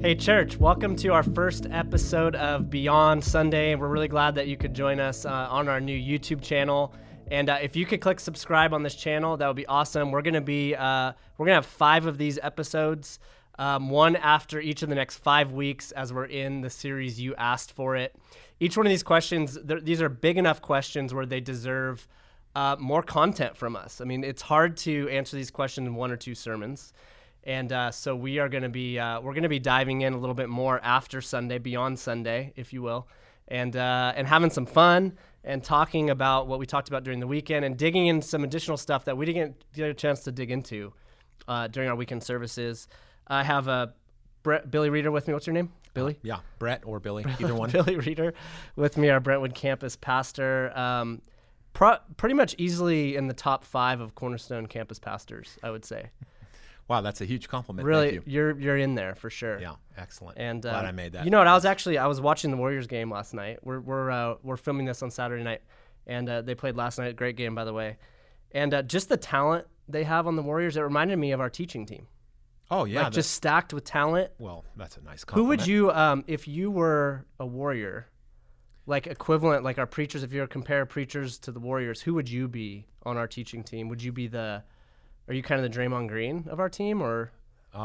Hey church, welcome to our first episode of Beyond Sunday. We're really glad that you could join us on our new YouTube channel. And if you could click subscribe on this channel, that would be awesome. We're going to be, we're going to have 5 of these episodes, one after each of the next 5 weeks as we're in the series You Asked For It. Each one of these questions, these are big enough questions where they deserve more content from us. I mean, it's hard to answer these questions in 1 or 2 sermons. And so we are going to be diving in a little bit more after Sunday, beyond Sunday, if you will, and having some fun and talking about what we talked about during the weekend and digging in some additional stuff that we didn't get a chance to dig into during our weekend services. I have Billy Reeder with me. What's your name? Billy? Yeah, Brett or Billy, either one. Billy Reeder with me, our Brentwood campus pastor. Pretty much easily in the top 5 of Cornerstone campus pastors, I would say. Wow, that's a huge compliment. Really, thank you. You're in there for sure. Yeah, excellent. And glad I made that. You know what? I was watching the Warriors game last night. We're filming this on Saturday night, and they played last night. Great game, by the way. And just the talent they have on the Warriors, it reminded me of our teaching team. Oh yeah, like just stacked with talent. Well, that's a nice compliment. Who would you, if you were a Warrior, like equivalent, like our preachers? If you were to compare preachers to the Warriors, who would you be on our teaching team? Would you be the Are you kind of the Draymond Green of our team, or?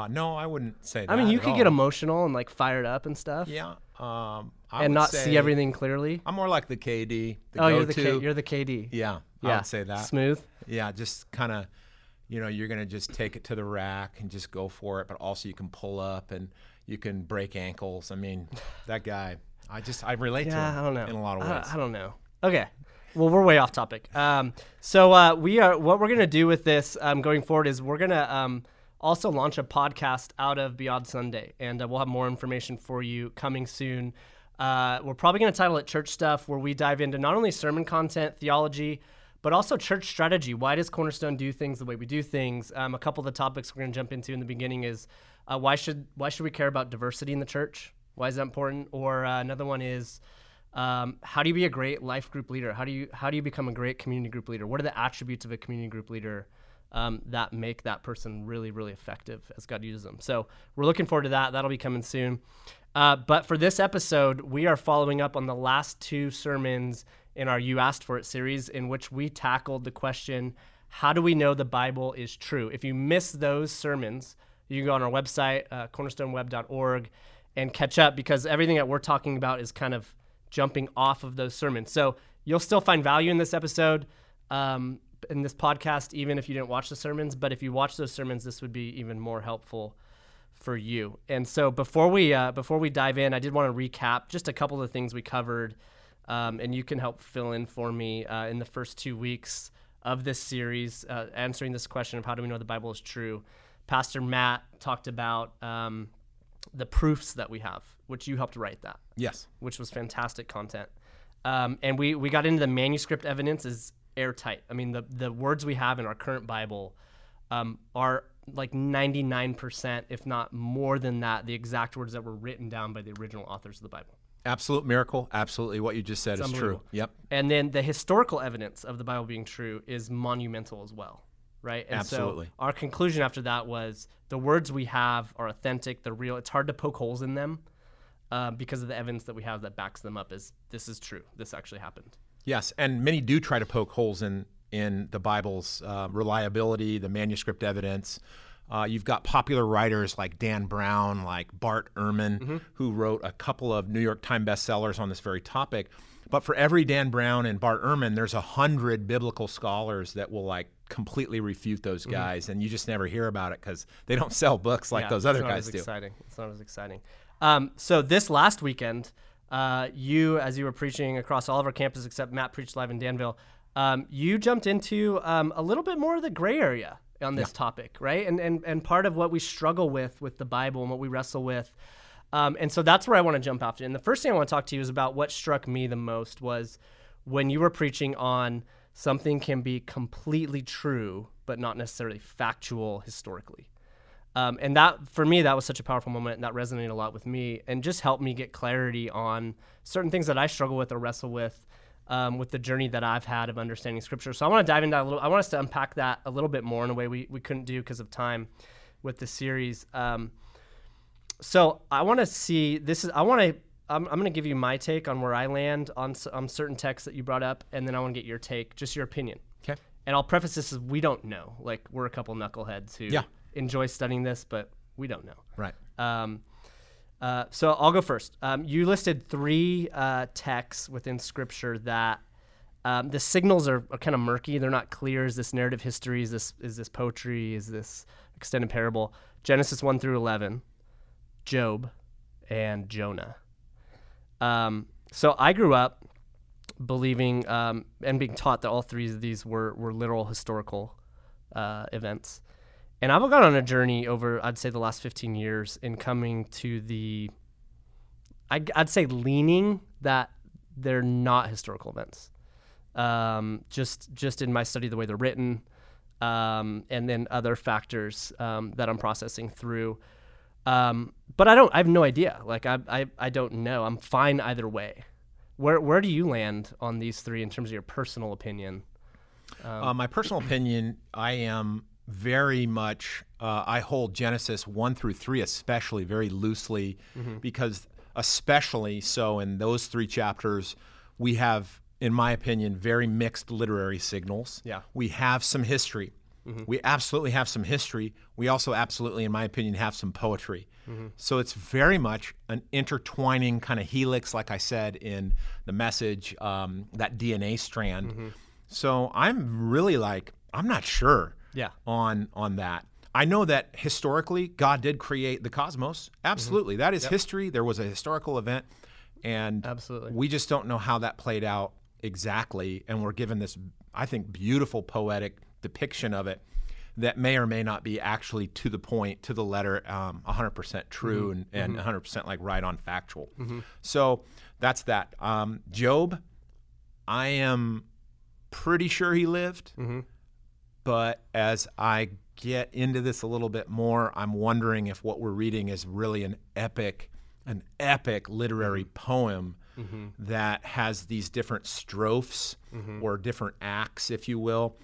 No, I wouldn't say that. I mean, you could get emotional and like fired up and stuff. Yeah. And not see everything clearly. I'm more like the KD. Oh, you're the KD. Yeah, I would say that. Smooth. Yeah, just kind of, you know, you're going to just take it to the rack and just go for it, but also you can pull up and you can break ankles. I mean, that guy, I relate to him in a lot of ways. I don't know. Okay. Well, we're way off topic. What we're going to do with this going forward is we're going to also launch a podcast out of Beyond Sunday, and we'll have more information for you coming soon. We're probably going to title it Church Stuff, where we dive into not only sermon content, theology, but also church strategy. Why does Cornerstone do things the way we do things? A couple of the topics we're going to jump into in the beginning is why should we care about diversity in the church? Why is that important? Or another one is, how do you be a great life group leader? How do you become a great community group leader? What are the attributes of a community group leader that make that person really, really effective as God uses them? So we're looking forward to that. That'll be coming soon. But for this episode, we are following up on the last 2 sermons in our You Asked For It series, in which we tackled the question, how do we know the Bible is true? If you missed those sermons, you can go on our website, cornerstoneweb.org, and catch up, because everything that we're talking about is kind of jumping off of those sermons. So you'll still find value in this episode, in this podcast, even if you didn't watch the sermons. But if you watch those sermons, this would be even more helpful for you. And so before we dive in, I did want to recap just a couple of the things we covered, and you can help fill in for me in the first 2 weeks of this series, answering this question of how do we know the Bible is true. Pastor Matt talked about the proofs that we have, which you helped write that. Yes. Which was fantastic content. And we got into the manuscript evidence is airtight. I mean, the words we have in our current Bible are like 99%, if not more than that, the exact words that were written down by the original authors of the Bible. Absolute miracle. Absolutely. What you just said is true. Yep. And then the historical evidence of the Bible being true is monumental as well. Right? And absolutely. So our conclusion after that was the words we have are authentic, they're real. It's hard to poke holes in them because of the evidence that we have that backs them up is this is true. This actually happened. Yes, and many do try to poke holes in the Bible's reliability, the manuscript evidence. You've got popular writers like Dan Brown, like Bart Ehrman, who wrote a couple of New York Times bestsellers on this very topic. But for every Dan Brown and Bart Ehrman, there's 100 biblical scholars that will like completely refute those guys, and you just never hear about it because they don't sell books like those other guys do. It's not as exciting. So this last weekend, as you were preaching across all of our campuses except Matt preached live in Danville, you jumped into a little bit more of the gray area on this topic, right? And part of what we struggle with the Bible and what we wrestle with. And so that's where I want to jump after. And the first thing I want to talk to you is about what struck me the most was when you were preaching on something can be completely true, but not necessarily factual historically. And that, for me, that was such a powerful moment, and that resonated a lot with me and just helped me get clarity on certain things that I struggle with or wrestle with the journey that I've had of understanding Scripture. So I want to dive into that a little. I want us to unpack that a little bit more in a way we couldn't do because of time with the series. So I want to see, this is, I'm going to give you my take on where I land on certain texts that you brought up, and then I want to get your take, just your opinion. Okay. And I'll preface this as we don't know. Like, we're a couple knuckleheads who enjoy studying this, but we don't know. Right. So I'll go first. You listed three texts within Scripture that the signals are kind of murky. They're not clear. Is this narrative history? Is this poetry? Is this extended parable? Genesis 1 through 11, Job, and Jonah. So I grew up believing and being taught that all three of these were literal historical events. And I've gone on a journey over, I'd say, the last 15 years in coming to the, I'd say, leaning that they're not historical events. Just in my study, the way they're written, and then other factors that I'm processing through. But I have no idea. Like, I don't know. I'm fine either way. Where do you land on these three in terms of your personal opinion? My personal opinion, I am very much, I hold Genesis 1 through 3 especially very loosely, because especially so in those three chapters, we have, in my opinion, very mixed literary signals. Yeah. We have some history. Mm-hmm. We absolutely have some history. We also absolutely, in my opinion, have some poetry. Mm-hmm. So it's very much an intertwining kind of helix, like I said in the message, that DNA strand. Mm-hmm. So I'm really like, I'm not sure on that. I know that historically God did create the cosmos. Absolutely. Mm-hmm. That is history. There was a historical event. And we just don't know how that played out exactly. And we're given this, I think, beautiful poetic depiction of it that may or may not be actually to the point, to the letter, 100% true, and 100% like right on factual. Mm-hmm. So that's that. Job, I am pretty sure he lived, but as I get into this a little bit more, I'm wondering if what we're reading is really an epic literary poem that has these different strophes or different acts, if you will.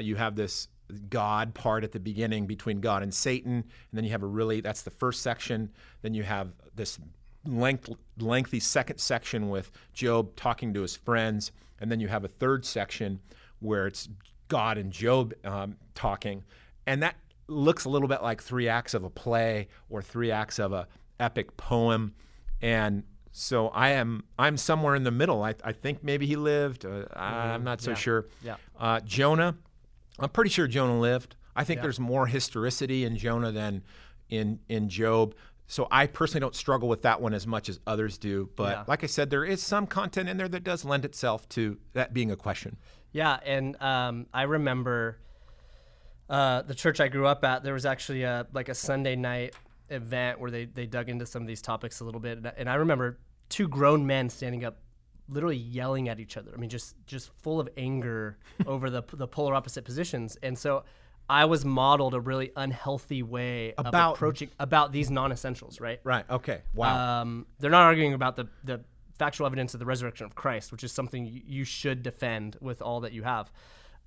You have this God part at the beginning between God and Satan, and then you have that's the first section. Then you have this lengthy second section with Job talking to his friends, and then you have a third section where it's God and Job talking, and that looks a little bit like three acts of a play or three acts of a epic poem. And so I'm somewhere in the middle. I think maybe he lived. I'm not so sure. Yeah. Jonah, I'm pretty sure Jonah lived. I think there's more historicity in Jonah than in Job. So I personally don't struggle with that one as much as others do. But like I said, there is some content in there that does lend itself to that being a question. Yeah, and I remember the church I grew up at, there was actually a Sunday night event where they dug into some of these topics a little bit, and I remember two grown men standing up literally yelling at each other. I mean, just full of anger over the polar opposite positions. And so I was modeled a really unhealthy way of approaching about these non-essentials, right? Right, okay, wow. They're not arguing about the factual evidence of the resurrection of Christ, which is something you should defend with all that you have.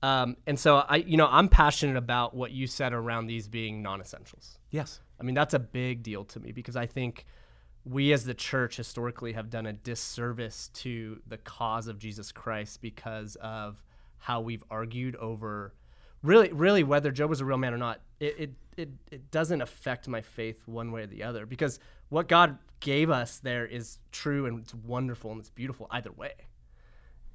And so I'm passionate about what you said around these being non-essentials. Yes. I mean, that's a big deal to me because I think we as the church historically have done a disservice to the cause of Jesus Christ because of how we've argued over really whether Job was a real man or not. It doesn't affect my faith one way or the other because what God gave us there is true and it's wonderful and it's beautiful either way.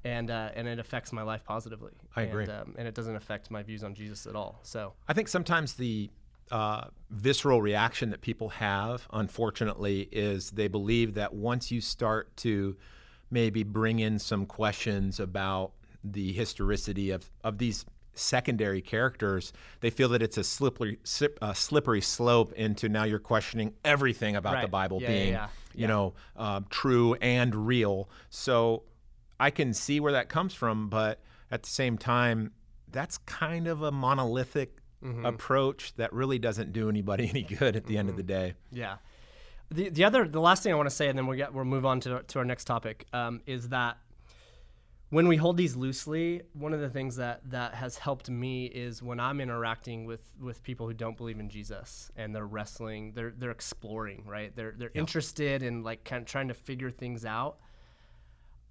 And it affects my life positively. I agree. And it doesn't affect my views on Jesus at all. So I think sometimes the visceral reaction that people have, unfortunately, is they believe that once you start to maybe bring in some questions about the historicity of these secondary characters, they feel that it's a slippery slope into now you're questioning everything about the Bible being, true and real. So I can see where that comes from, but at the same time, that's kind of a monolithic approach that really doesn't do anybody any good at the end of the day. Yeah. The last thing I want to say, and then we'll move on to our next topic, is that when we hold these loosely, one of the things that has helped me is when I'm interacting with people who don't believe in Jesus and they're wrestling, they're exploring, right? They're yeah. interested in like kind of trying to figure things out.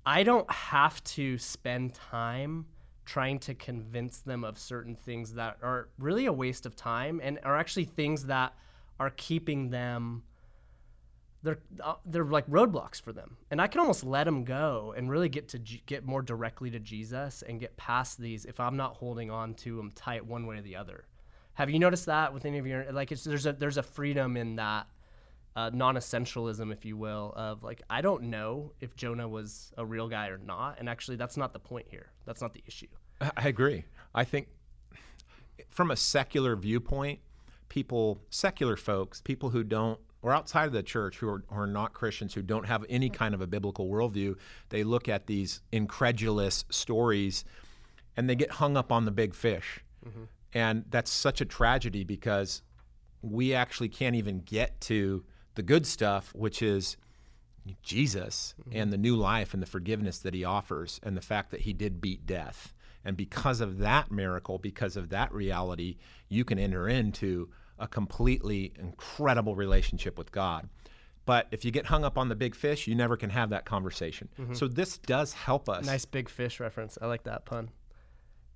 I don't have to spend time trying to convince them of certain things that are really a waste of time and are actually things that are keeping them. They're like roadblocks for them, and I can almost let them go and really get more directly to Jesus and get past these if I'm not holding on to them tight one way or the other. Have you noticed that with any of your like? There's a freedom in that non-essentialism, if you will, of like I don't know if Jonah was a real guy or not, and actually that's not the point here. That's not the issue. I agree. I think from a secular viewpoint, secular folks who don't. Or outside of the church who are not Christians, who don't have any kind of a biblical worldview, they look at these incredulous stories and they get hung up on the big fish. Mm-hmm. And that's such a tragedy because we actually can't even get to the good stuff, which is Jesus mm-hmm. and the new life and the forgiveness that he offers and the fact that he did beat death. And because of that miracle, because of that reality, you can enter into a completely incredible relationship with God. But if you get hung up on the big fish, you never can have that conversation. Mm-hmm. So this does help us. Nice big fish reference. I like that pun.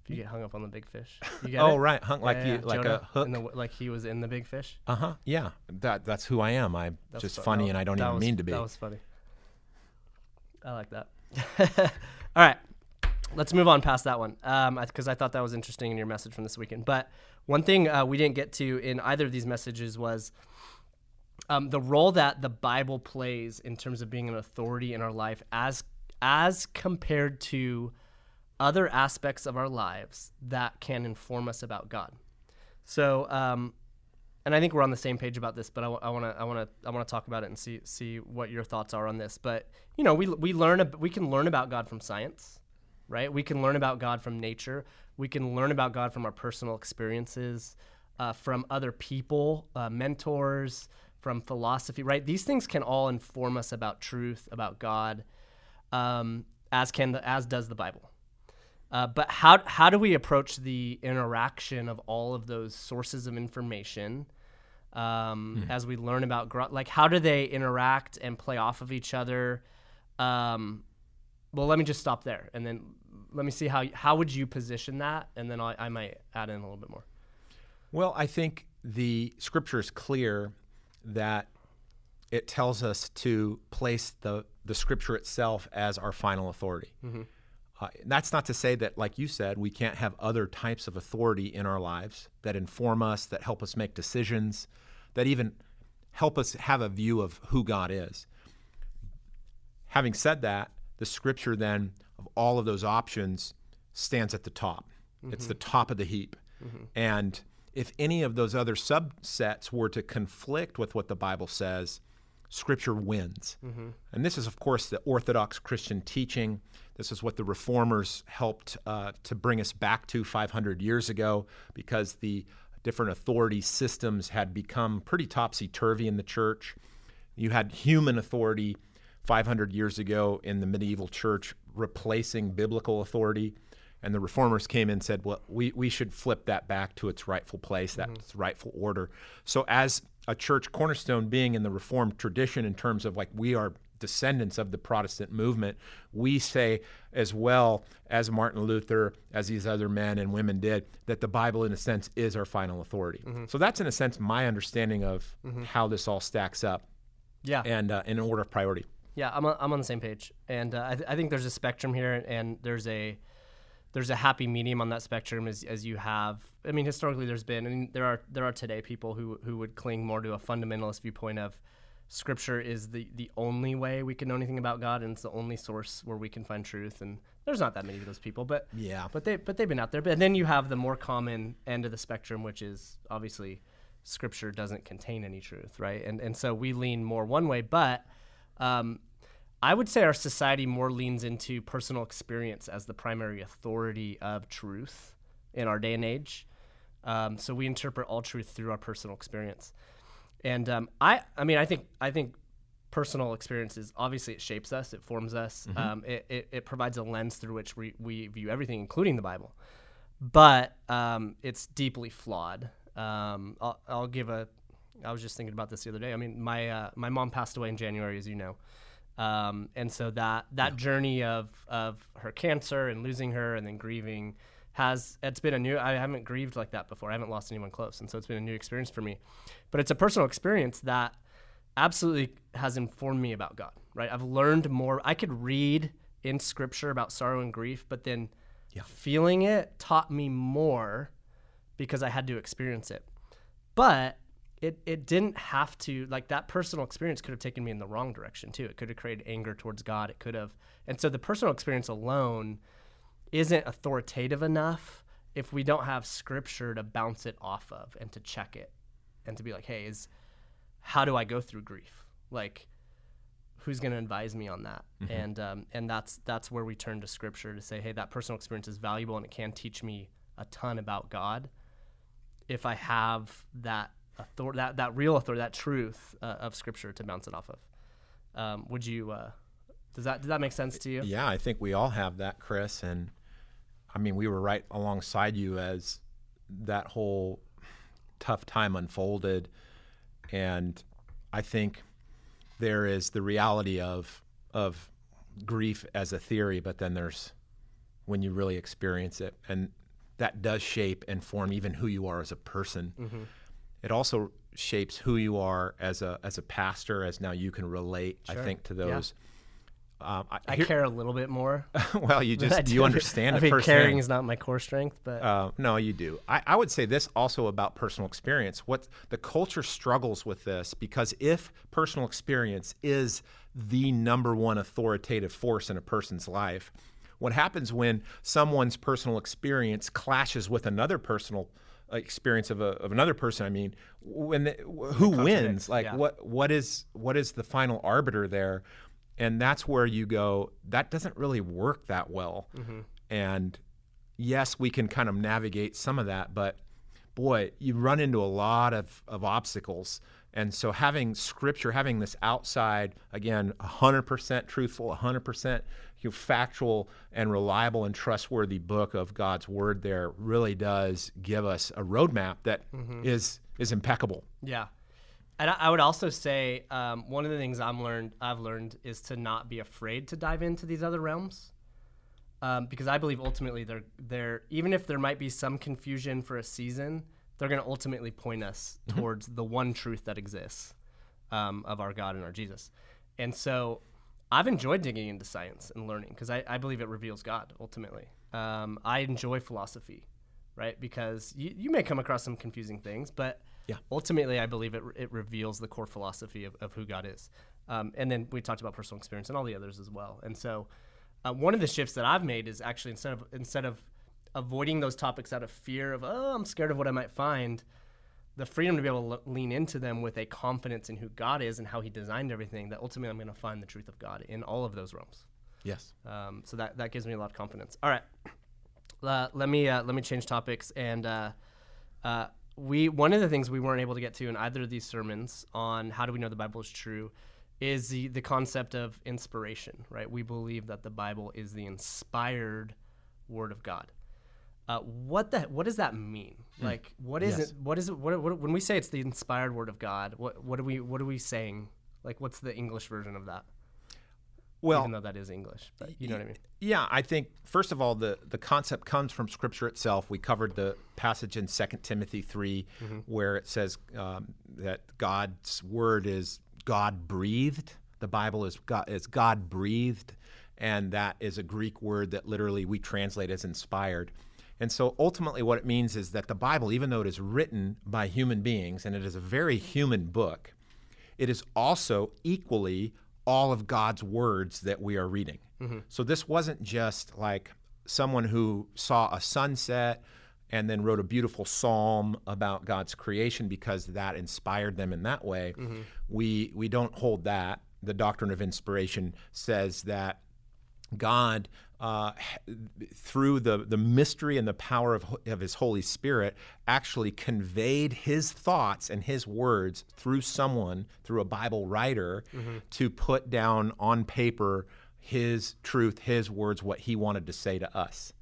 If you get hung up on the big fish. You get right. Hung like Jonah, a hook. Like he was in the big fish. Uh-huh. Yeah. That's who I am. I'm that's just funny and I don't even mean to be. That was funny. I like that. All right. Let's move on past that one because I thought that was interesting in your message from this weekend. But one thing we didn't get to in either of these messages was the role that the Bible plays in terms of being an authority in our life as compared to other aspects of our lives that can inform us about God. So, and I think we're on the same page about this, but I want to talk about it and see what your thoughts are on this. But you know, we can learn about God from science. Right? We can learn about God from nature. We can learn about God from our personal experiences, from other people, mentors, from philosophy, right? These things can all inform us about truth, about God, as does the Bible. But how do we approach the interaction of all of those sources of information as we learn about God? Like, how do they interact and play off of each other? Well, let me just stop there, and then let me see how would you position that, and then I might add in a little bit more. Well, I think the scripture is clear that it tells us to place the scripture itself as our final authority. Mm-hmm. That's not to say that, like you said, we can't have other types of authority in our lives that inform us, that help us make decisions, that even help us have a view of who God is. Having said that, the scripture then, of all of those options, stands at the top. Mm-hmm. It's the top of the heap. Mm-hmm. And if any of those other subsets were to conflict with what the Bible says, scripture wins. Mm-hmm. And this is, of course, the Orthodox Christian teaching. This is what the Reformers helped to bring us back to 500 years ago, because the different authority systems had become pretty topsy-turvy in the church. You had human authority 500 years ago in the medieval church replacing biblical authority, and the Reformers came in and said, well, we should flip that back to its rightful place, mm-hmm. That's rightful order. So as a church, Cornerstone, being in the Reformed tradition in terms of like we are descendants of the Protestant movement, we say, as well as Martin Luther, as these other men and women did, that the Bible in a sense is our final authority. Mm-hmm. So that's in a sense my understanding of mm-hmm. how this all stacks up and in order of priority. Yeah, I'm on the same page, and I think there's a spectrum here, and there's a happy medium on that spectrum as you have. I mean, historically, there are today people who would cling more to a fundamentalist viewpoint of Scripture is the only way we can know anything about God, and it's the only source where we can find truth. And there's not that many of those people, but yeah, but they've been out there. But then you have the more common end of the spectrum, which is obviously Scripture doesn't contain any truth, right? And so we lean more one way, but I would say our society more leans into personal experience as the primary authority of truth in our day and age. So we interpret all truth through our personal experience. And I think personal experiences, obviously it shapes us, it forms us, mm-hmm. It provides a lens through which we view everything, including the Bible. But it's deeply flawed. I was just thinking about this the other day. I mean, my mom passed away in January, as you know. And so that journey of her cancer and losing her and then grieving it's been I haven't grieved like that before. I haven't lost anyone close. And so it's been a new experience for me, but it's a personal experience that absolutely has informed me about God, right? I've learned more. I could read in scripture about sorrow and grief, but then feeling it taught me more because I had to experience it. But it didn't have to, like, that personal experience could have taken me in the wrong direction too. It could have created anger towards God. It could have. And so the personal experience alone isn't authoritative enough if we don't have scripture to bounce it off of and to check it and to be like, hey, how do I go through grief? Like, who's going to advise me on that? Mm-hmm. And that's where we turn to scripture to say, hey, that personal experience is valuable and it can teach me a ton about God if I have that that real authority, that truth of scripture to bounce it off of. Would you? Does that make sense to you? Yeah, I think we all have that, Chris. And I mean, we were right alongside you as that whole tough time unfolded. And I think there is the reality of grief as a theory, but then there's when you really experience it, and that does shape and form even who you are as a person. Mm-hmm. It also shapes who you are as a pastor, as now you can relate, sure. I think, to those. Yeah. I care a little bit more. Well, you understand it firsthand. Caring is not my core strength, but no, you do. I would say this also about personal experience. What the culture struggles with this, because if personal experience is the number one authoritative force in a person's life, what happens when someone's personal experience clashes with another personal experience of another person? I mean, who wins? Like, what is the final arbiter there? And that's where you go, that doesn't really work that well. Mm-hmm. And yes, we can kind of navigate some of that, but boy, you run into a lot of obstacles. And so having scripture, having this outside, again, 100% truthful, 100% factual and reliable and trustworthy book of God's word there really does give us a roadmap that mm-hmm. is impeccable. Yeah. And I would also say one of the things I've learned is to not be afraid to dive into these other realms, because I believe ultimately they're even if there might be some confusion for a season, they're going to ultimately point us mm-hmm. towards the one truth that exists of our God and our Jesus. And so I've enjoyed digging into science and learning because I believe it reveals God ultimately. I enjoy philosophy, right? Because you may come across some confusing things, but ultimately I believe it reveals the core philosophy of who God is. And then we talked about personal experience and all the others as well. And so one of the shifts that I've made is actually instead of avoiding those topics out of fear of, oh, I'm scared of what I might find, the freedom to be able to lean into them with a confidence in who God is and how he designed everything, that ultimately I'm going to find the truth of God in all of those realms. Yes. So that gives me a lot of confidence. All right. Let me change topics. And one of the things we weren't able to get to in either of these sermons on how do we know the Bible is true is the concept of inspiration, right? We believe that the Bible is the inspired word of God. What does that mean? Like, what is it? What is it? What when we say it's the inspired word of God? What are we saying? Like, what's the English version of that? Well, even though that is English, but you know what I mean. Yeah, I think first of all, the concept comes from Scripture itself. We covered the passage in 2 Timothy 3, mm-hmm. where it says that God's word is God breathed. The Bible is God breathed, and that is a Greek word that literally we translate as inspired. And so ultimately what it means is that the Bible, even though it is written by human beings and it is a very human book, it is also equally all of God's words that we are reading. Mm-hmm. So this wasn't just like someone who saw a sunset and then wrote a beautiful psalm about God's creation because that inspired them in that way. Mm-hmm. We don't hold that. The doctrine of inspiration says that God through the mystery and the power of his Holy Spirit, actually conveyed his thoughts and his words through someone, through a Bible writer, to put down on paper his truth, his words, what he wanted to say to us.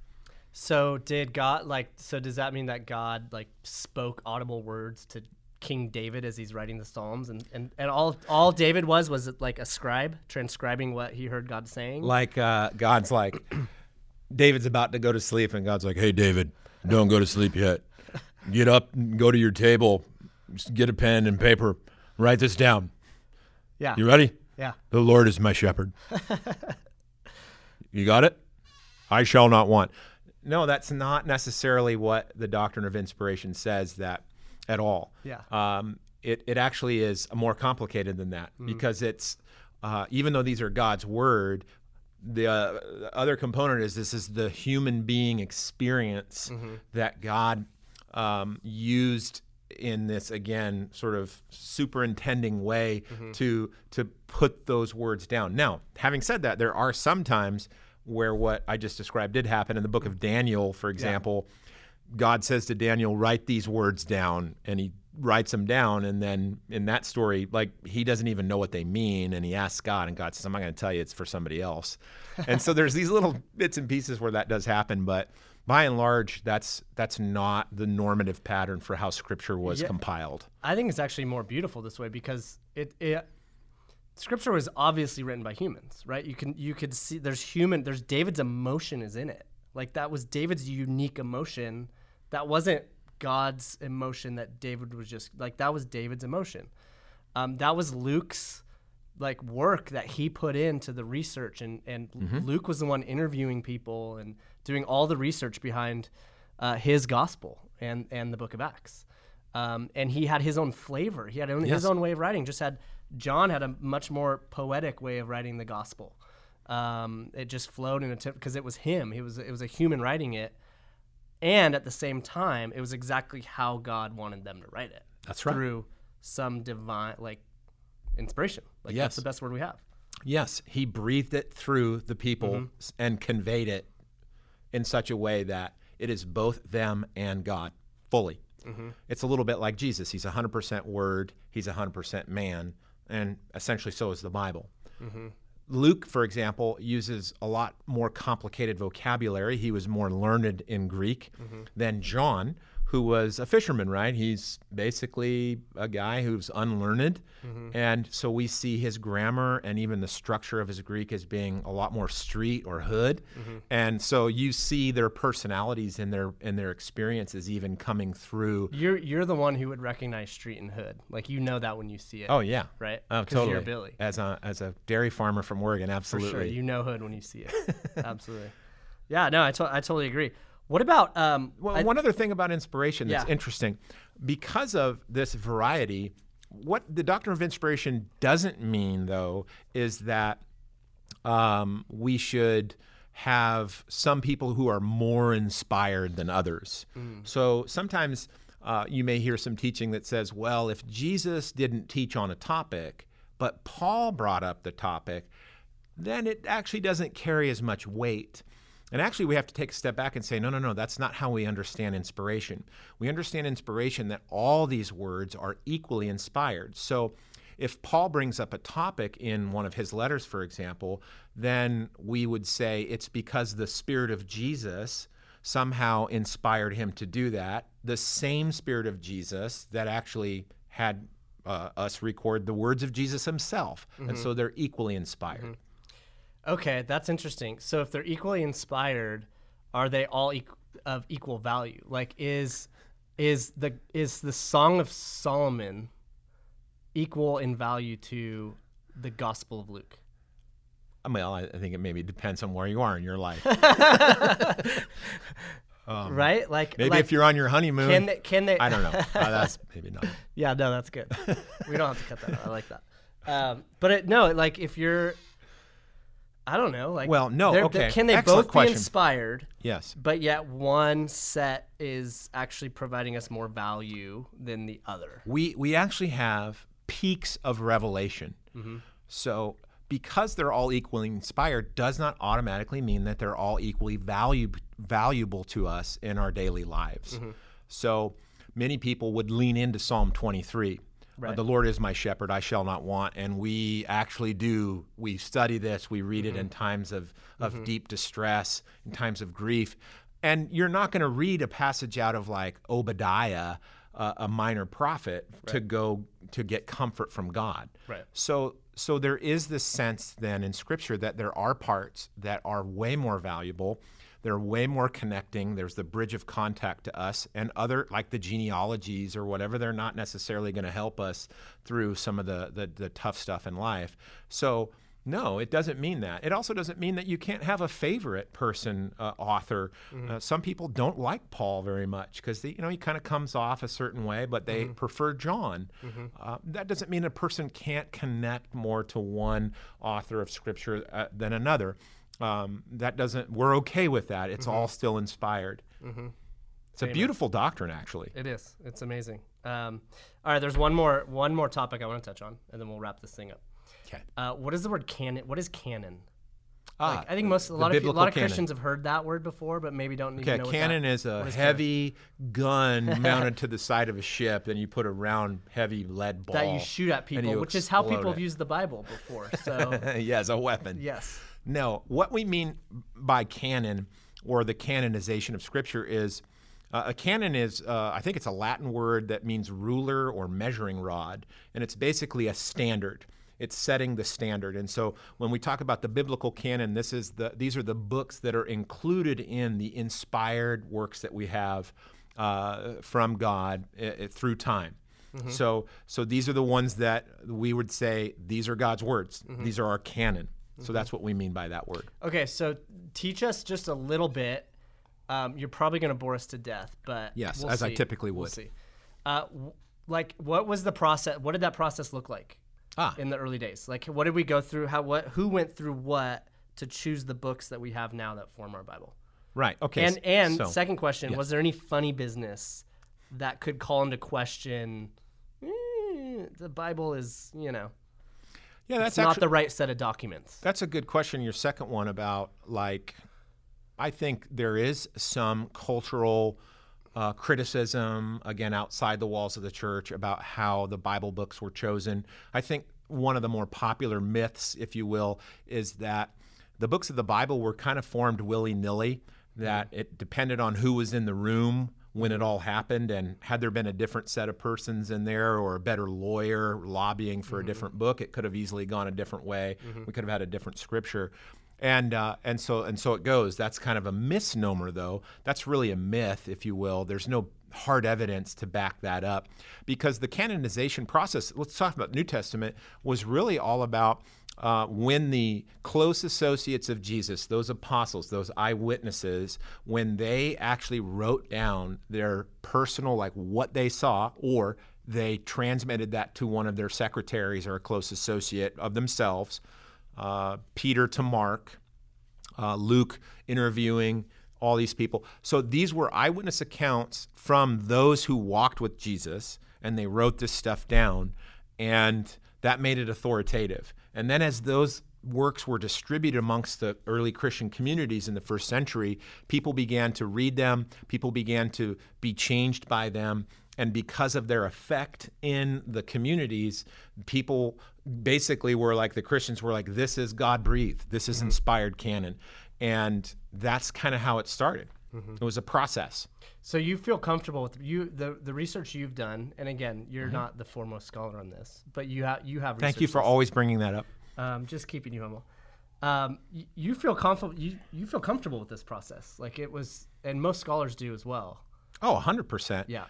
So did God, so does that mean that God, spoke audible words to King David as he's writing the Psalms, and all David was it like a scribe transcribing what he heard God saying? God's like, David's about to go to sleep, and God's like, hey, David, don't go to sleep yet. Get up and go to your table, get a pen and paper, write this down. Yeah. You ready? Yeah. The Lord is my shepherd. You got it? I shall not want. No, that's not necessarily what the doctrine of inspiration says that at all. Yeah. It actually is more complicated than that, because it's, even though these are God's word, the other component is this is the human being experience that God used in this, again, sort of superintending way to put those words down. Now, having said that, there are some times where what I just described did happen. In the book of Daniel, for example, God says to Daniel, write these words down, and he writes them down. And then in that story, he doesn't even know what they mean. And he asks God, and God says, I'm not going to tell you, it's for somebody else. And so there's these little bits and pieces where that does happen. But by and large, that's not the normative pattern for how Scripture was compiled. I think it's actually more beautiful this way, because Scripture was obviously written by humans, right? You could see there's David's emotion is in it. That was David's unique emotion. That wasn't God's emotion that David was just, that was David's emotion. That was Luke's, work that he put into the research. And Luke was the one interviewing people and doing all the research behind his gospel and the book of Acts. And he had his own flavor. He had his own way of writing. John had a much more poetic way of writing the gospel. It just flowed in a tip because it was him. It was a human writing it, and at the same time, it was exactly how God wanted them to write it. That's right. Through some divine inspiration. That's the best word we have. Yes, he breathed it through the people and conveyed it in such a way that it is both them and God fully. It's a little bit like Jesus. He's 100% word. He's 100% man, and essentially so is the Bible. Luke, for example, uses a lot more complicated vocabulary. He was more learned in Greek than John, who was a fisherman, right? He's basically a guy who's unlearned. And so we see his grammar and even the structure of his Greek as being a lot more street or hood. And so you see their personalities and their experiences even coming through. You're the one who would recognize street and hood. You know that when you see it. Oh, yeah. Right? Oh, totally. You're Billy. As a dairy farmer from Oregon, absolutely. For sure. You know hood when you see it. Absolutely. Yeah, no, I totally agree. What about... one other thing about inspiration that's interesting. Because of this variety, what the doctrine of inspiration doesn't mean, though, is that we should have some people who are more inspired than others. So sometimes you may hear some teaching that says, well, if Jesus didn't teach on a topic, but Paul brought up the topic, then it actually doesn't carry as much weight. And actually, we have to take a step back and say, no, that's not how we understand inspiration. We understand inspiration that all these words are equally inspired. So if Paul brings up a topic in one of his letters, for example, then we would say it's because the Spirit of Jesus somehow inspired him to do that, the same Spirit of Jesus that actually had us record the words of Jesus himself. And so they're equally inspired. Okay, that's interesting. So if they're equally inspired, are they all of equal value? Is the Song of Solomon equal in value to the Gospel of Luke? Well, I think it maybe depends on where you are in your life. Right? If you're on your honeymoon, can they I don't know. That's maybe not. Yeah, no, that's good. We don't have to cut that out. I like that. If you're... I don't know. Okay. Can they both be inspired? Yes. But yet one set is actually providing us more value than the other. We actually have peaks of revelation. So because they're all equally inspired does not automatically mean that they're all equally valuable to us in our daily lives. Mm-hmm. So many people would lean into Psalm 23. Right. The Lord is my shepherd, I shall not want. And we actually do, we study this, we read mm-hmm. it in times of mm-hmm. deep distress, in times of grief. And you're not going to read a passage out of like Obadiah, a minor prophet, right. to get comfort from God. Right. So there is this sense then in Scripture that there are parts that are way more valuable. They're way more connecting. There's the bridge of contact to us, and other, like the genealogies or whatever, they're not necessarily going to help us through some of the tough stuff in life. So no, it doesn't mean that. It also doesn't mean that you can't have a favorite person, author. Mm-hmm. Some people don't like Paul very much because he kind of comes off a certain way, but they mm-hmm. prefer John. Mm-hmm. That doesn't mean a person can't connect more to one author of Scripture than another. We're okay with that. It's mm-hmm. all still inspired. Mm-hmm. It's a beautiful doctrine, actually. It is. It's amazing. All right, there's one more topic I want to touch on, and then we'll wrap this thing up. Okay. What is the word canon? What is canon? I think a lot of Christians have heard that word before, but maybe don't even know what that is. Cannon is a heavy gun mounted to the side of a ship, and you put a round, heavy lead ball that you shoot at people, which is how people have used the Bible before. So yeah, as a weapon. Yes. No, what we mean by canon or the canonization of Scripture is a canon is, I think it's a Latin word that means ruler or measuring rod, and it's basically a standard. It's setting the standard. And so when we talk about the biblical canon, these are the books that are included in the inspired works that we have from God through time. Mm-hmm. So these are the ones that we would say, these are God's words. Mm-hmm. These are our canon. Mm-hmm. So that's what we mean by that word. Okay, so teach us just a little bit. You're probably going to bore us to death, but yes, we'll see. I typically would. We'll see. What was the process? What did that process look like? In the early days, like what did we go through? Who went through what to choose the books that we have now that form our Bible? Right. Okay. And so, second question: yes. Was there any funny business that could call into question the Bible is, Yeah, that's not the right set of documents. That's a good question. Your second one about I think there is some cultural criticism, again, outside the walls of the church about how the Bible books were chosen. I think one of the more popular myths, if you will, is that the books of the Bible were kind of formed willy-nilly, that it depended on who was in the room when it all happened, and had there been a different set of persons in there or a better lawyer lobbying for mm-hmm. a different book, it could have easily gone a different way. Mm-hmm. We could have had a different scripture. And so it goes. That's kind of a misnomer, though. That's really a myth, if you will. There's no hard evidence to back that up, because the canonization process, let's talk about New Testament, was really all about when the close associates of Jesus, those apostles, those eyewitnesses, when they actually wrote down their personal, what they saw, or they transmitted that to one of their secretaries or a close associate of themselves. Peter to Mark, Luke interviewing all these people. So these were eyewitness accounts from those who walked with Jesus, and they wrote this stuff down, and that made it authoritative. And then as those works were distributed amongst the early Christian communities in the first century, people began to read them, people began to be changed by them, and because of their effect in the communities, people basically were the Christians were this is God-breathed. This is mm-hmm. inspired canon. And that's kind of how it started. Mm-hmm. It was a process. So you feel comfortable with the research you've done, and again, you're mm-hmm. not the foremost scholar on this, but you have research. Thank you for always bringing that up. Just keeping you humble. You feel comfortable. You feel comfortable with this process. It was, and most scholars do as well. Oh, 100%. Yeah.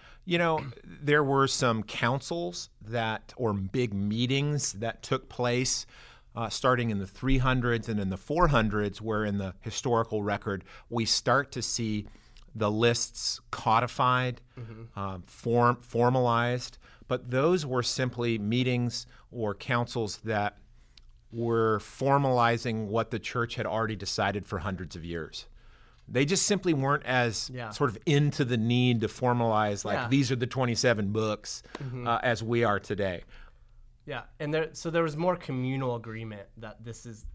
There were some councils or big meetings that took place starting in the 300s and in the 400s, where in the historical record, we start to see the lists codified, mm-hmm. Formalized, but those were simply meetings or councils that were formalizing what the church had already decided for hundreds of years. They just simply weren't as sort of into the need to formalize these are the 27 books mm-hmm. As we are today. Yeah, and so there was more communal agreement that this is,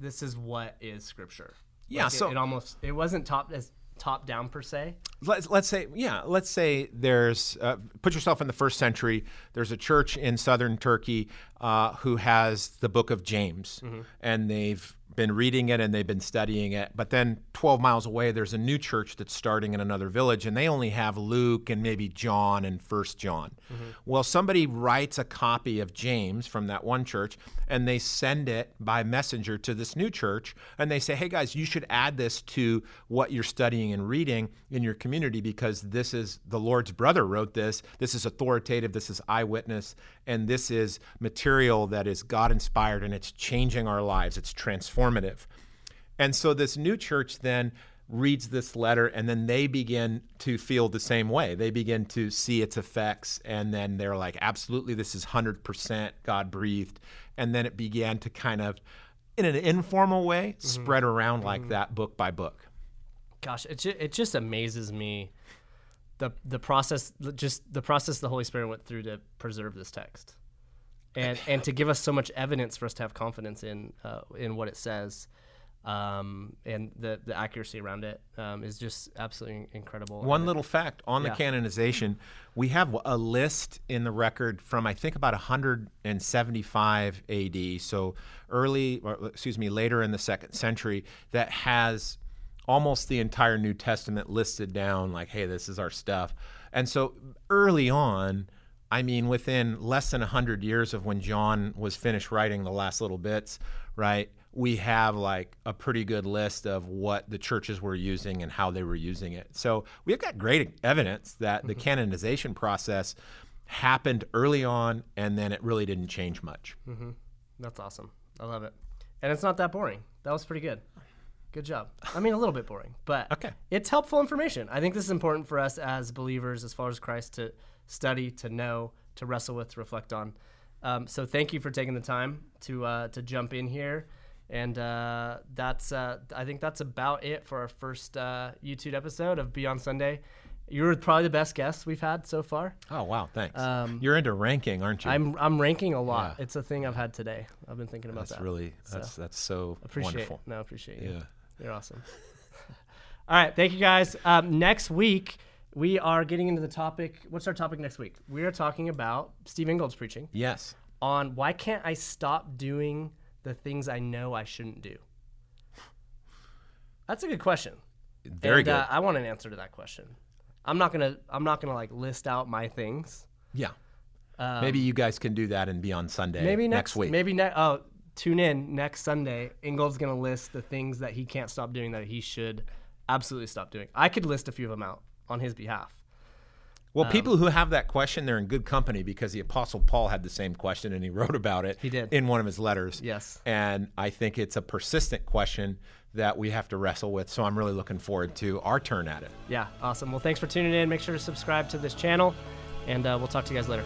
this is what is Scripture. Yeah, like it wasn't top down per se. Let's say there's put yourself in the first century. There's a church in southern Turkey who has the Book of James, mm-hmm. and they've been reading it and they've been studying it. But then 12 miles away, there's a new church that's starting in another village, and they only have Luke and maybe John and 1 John. Mm-hmm. Well, somebody writes a copy of James from that one church, and they send it by messenger to this new church, and they say, hey, guys, you should add this to what you're studying and reading in your community because this is the Lord's brother wrote this. This is authoritative. This is eyewitness. And this is material that is God-inspired, and it's changing our lives. It's transformative. And so this new church then reads this letter, and then they begin to feel the same way. They begin to see its effects, and then they're like, absolutely, this is 100% God-breathed. And then it began to kind of, in an informal way, mm-hmm. spread around mm-hmm. like that, book by book. Gosh, it just amazes me. The process the Holy Spirit went through to preserve this text, and to give us so much evidence for us to have confidence in what it says, and the accuracy around it is just absolutely incredible. One little fact on the canonization, we have a list in the record from I think about 175 A.D., so later in the second century that has almost the entire New Testament listed down, like, hey, this is our stuff. And so early on, I mean, within less than 100 years of when John was finished writing the last little bits, right, we have like a pretty good list of what the churches were using and how they were using it. So we've got great evidence that the canonization process happened early on, and then it really didn't change much. Mm-hmm. That's awesome. I love it. And it's not that boring. That was pretty good. Good job. I mean, a little bit boring, but it's helpful information. I think this is important for us as believers, as followers of Christ, to study, to know, to wrestle with, to reflect on. So thank you for taking the time to jump in here. And I think that's about it for our first YouTube episode of Beyond Sunday. You were probably the best guest we've had so far. Oh, wow. Thanks. You're into ranking, aren't you? I'm ranking a lot. Yeah. It's a thing I've had today. I've been thinking about that. That's so wonderful. No, I appreciate you. Yeah. You're awesome. All right. Thank you, guys. Next week, we are getting into the topic. What's our topic next week? We are talking about Steve Ingold's preaching. Yes. On why can't I stop doing the things I know I shouldn't do? That's a good question. Very good. I want an answer to that question. I'm not gonna like list out my things. Yeah. Maybe you guys can do that and be on Sunday. Maybe next week. Tune in next Sunday. Ingold's going to list the things that he can't stop doing that he should absolutely stop doing. I could list a few of them out on his behalf. Well, people who have that question, they're in good company because the Apostle Paul had the same question and he wrote about it. He did. In one of his letters. Yes. And I think it's a persistent question that we have to wrestle with. So I'm really looking forward to our turn at it. Yeah, awesome. Well, thanks for tuning in. Make sure to subscribe to this channel, and we'll talk to you guys later.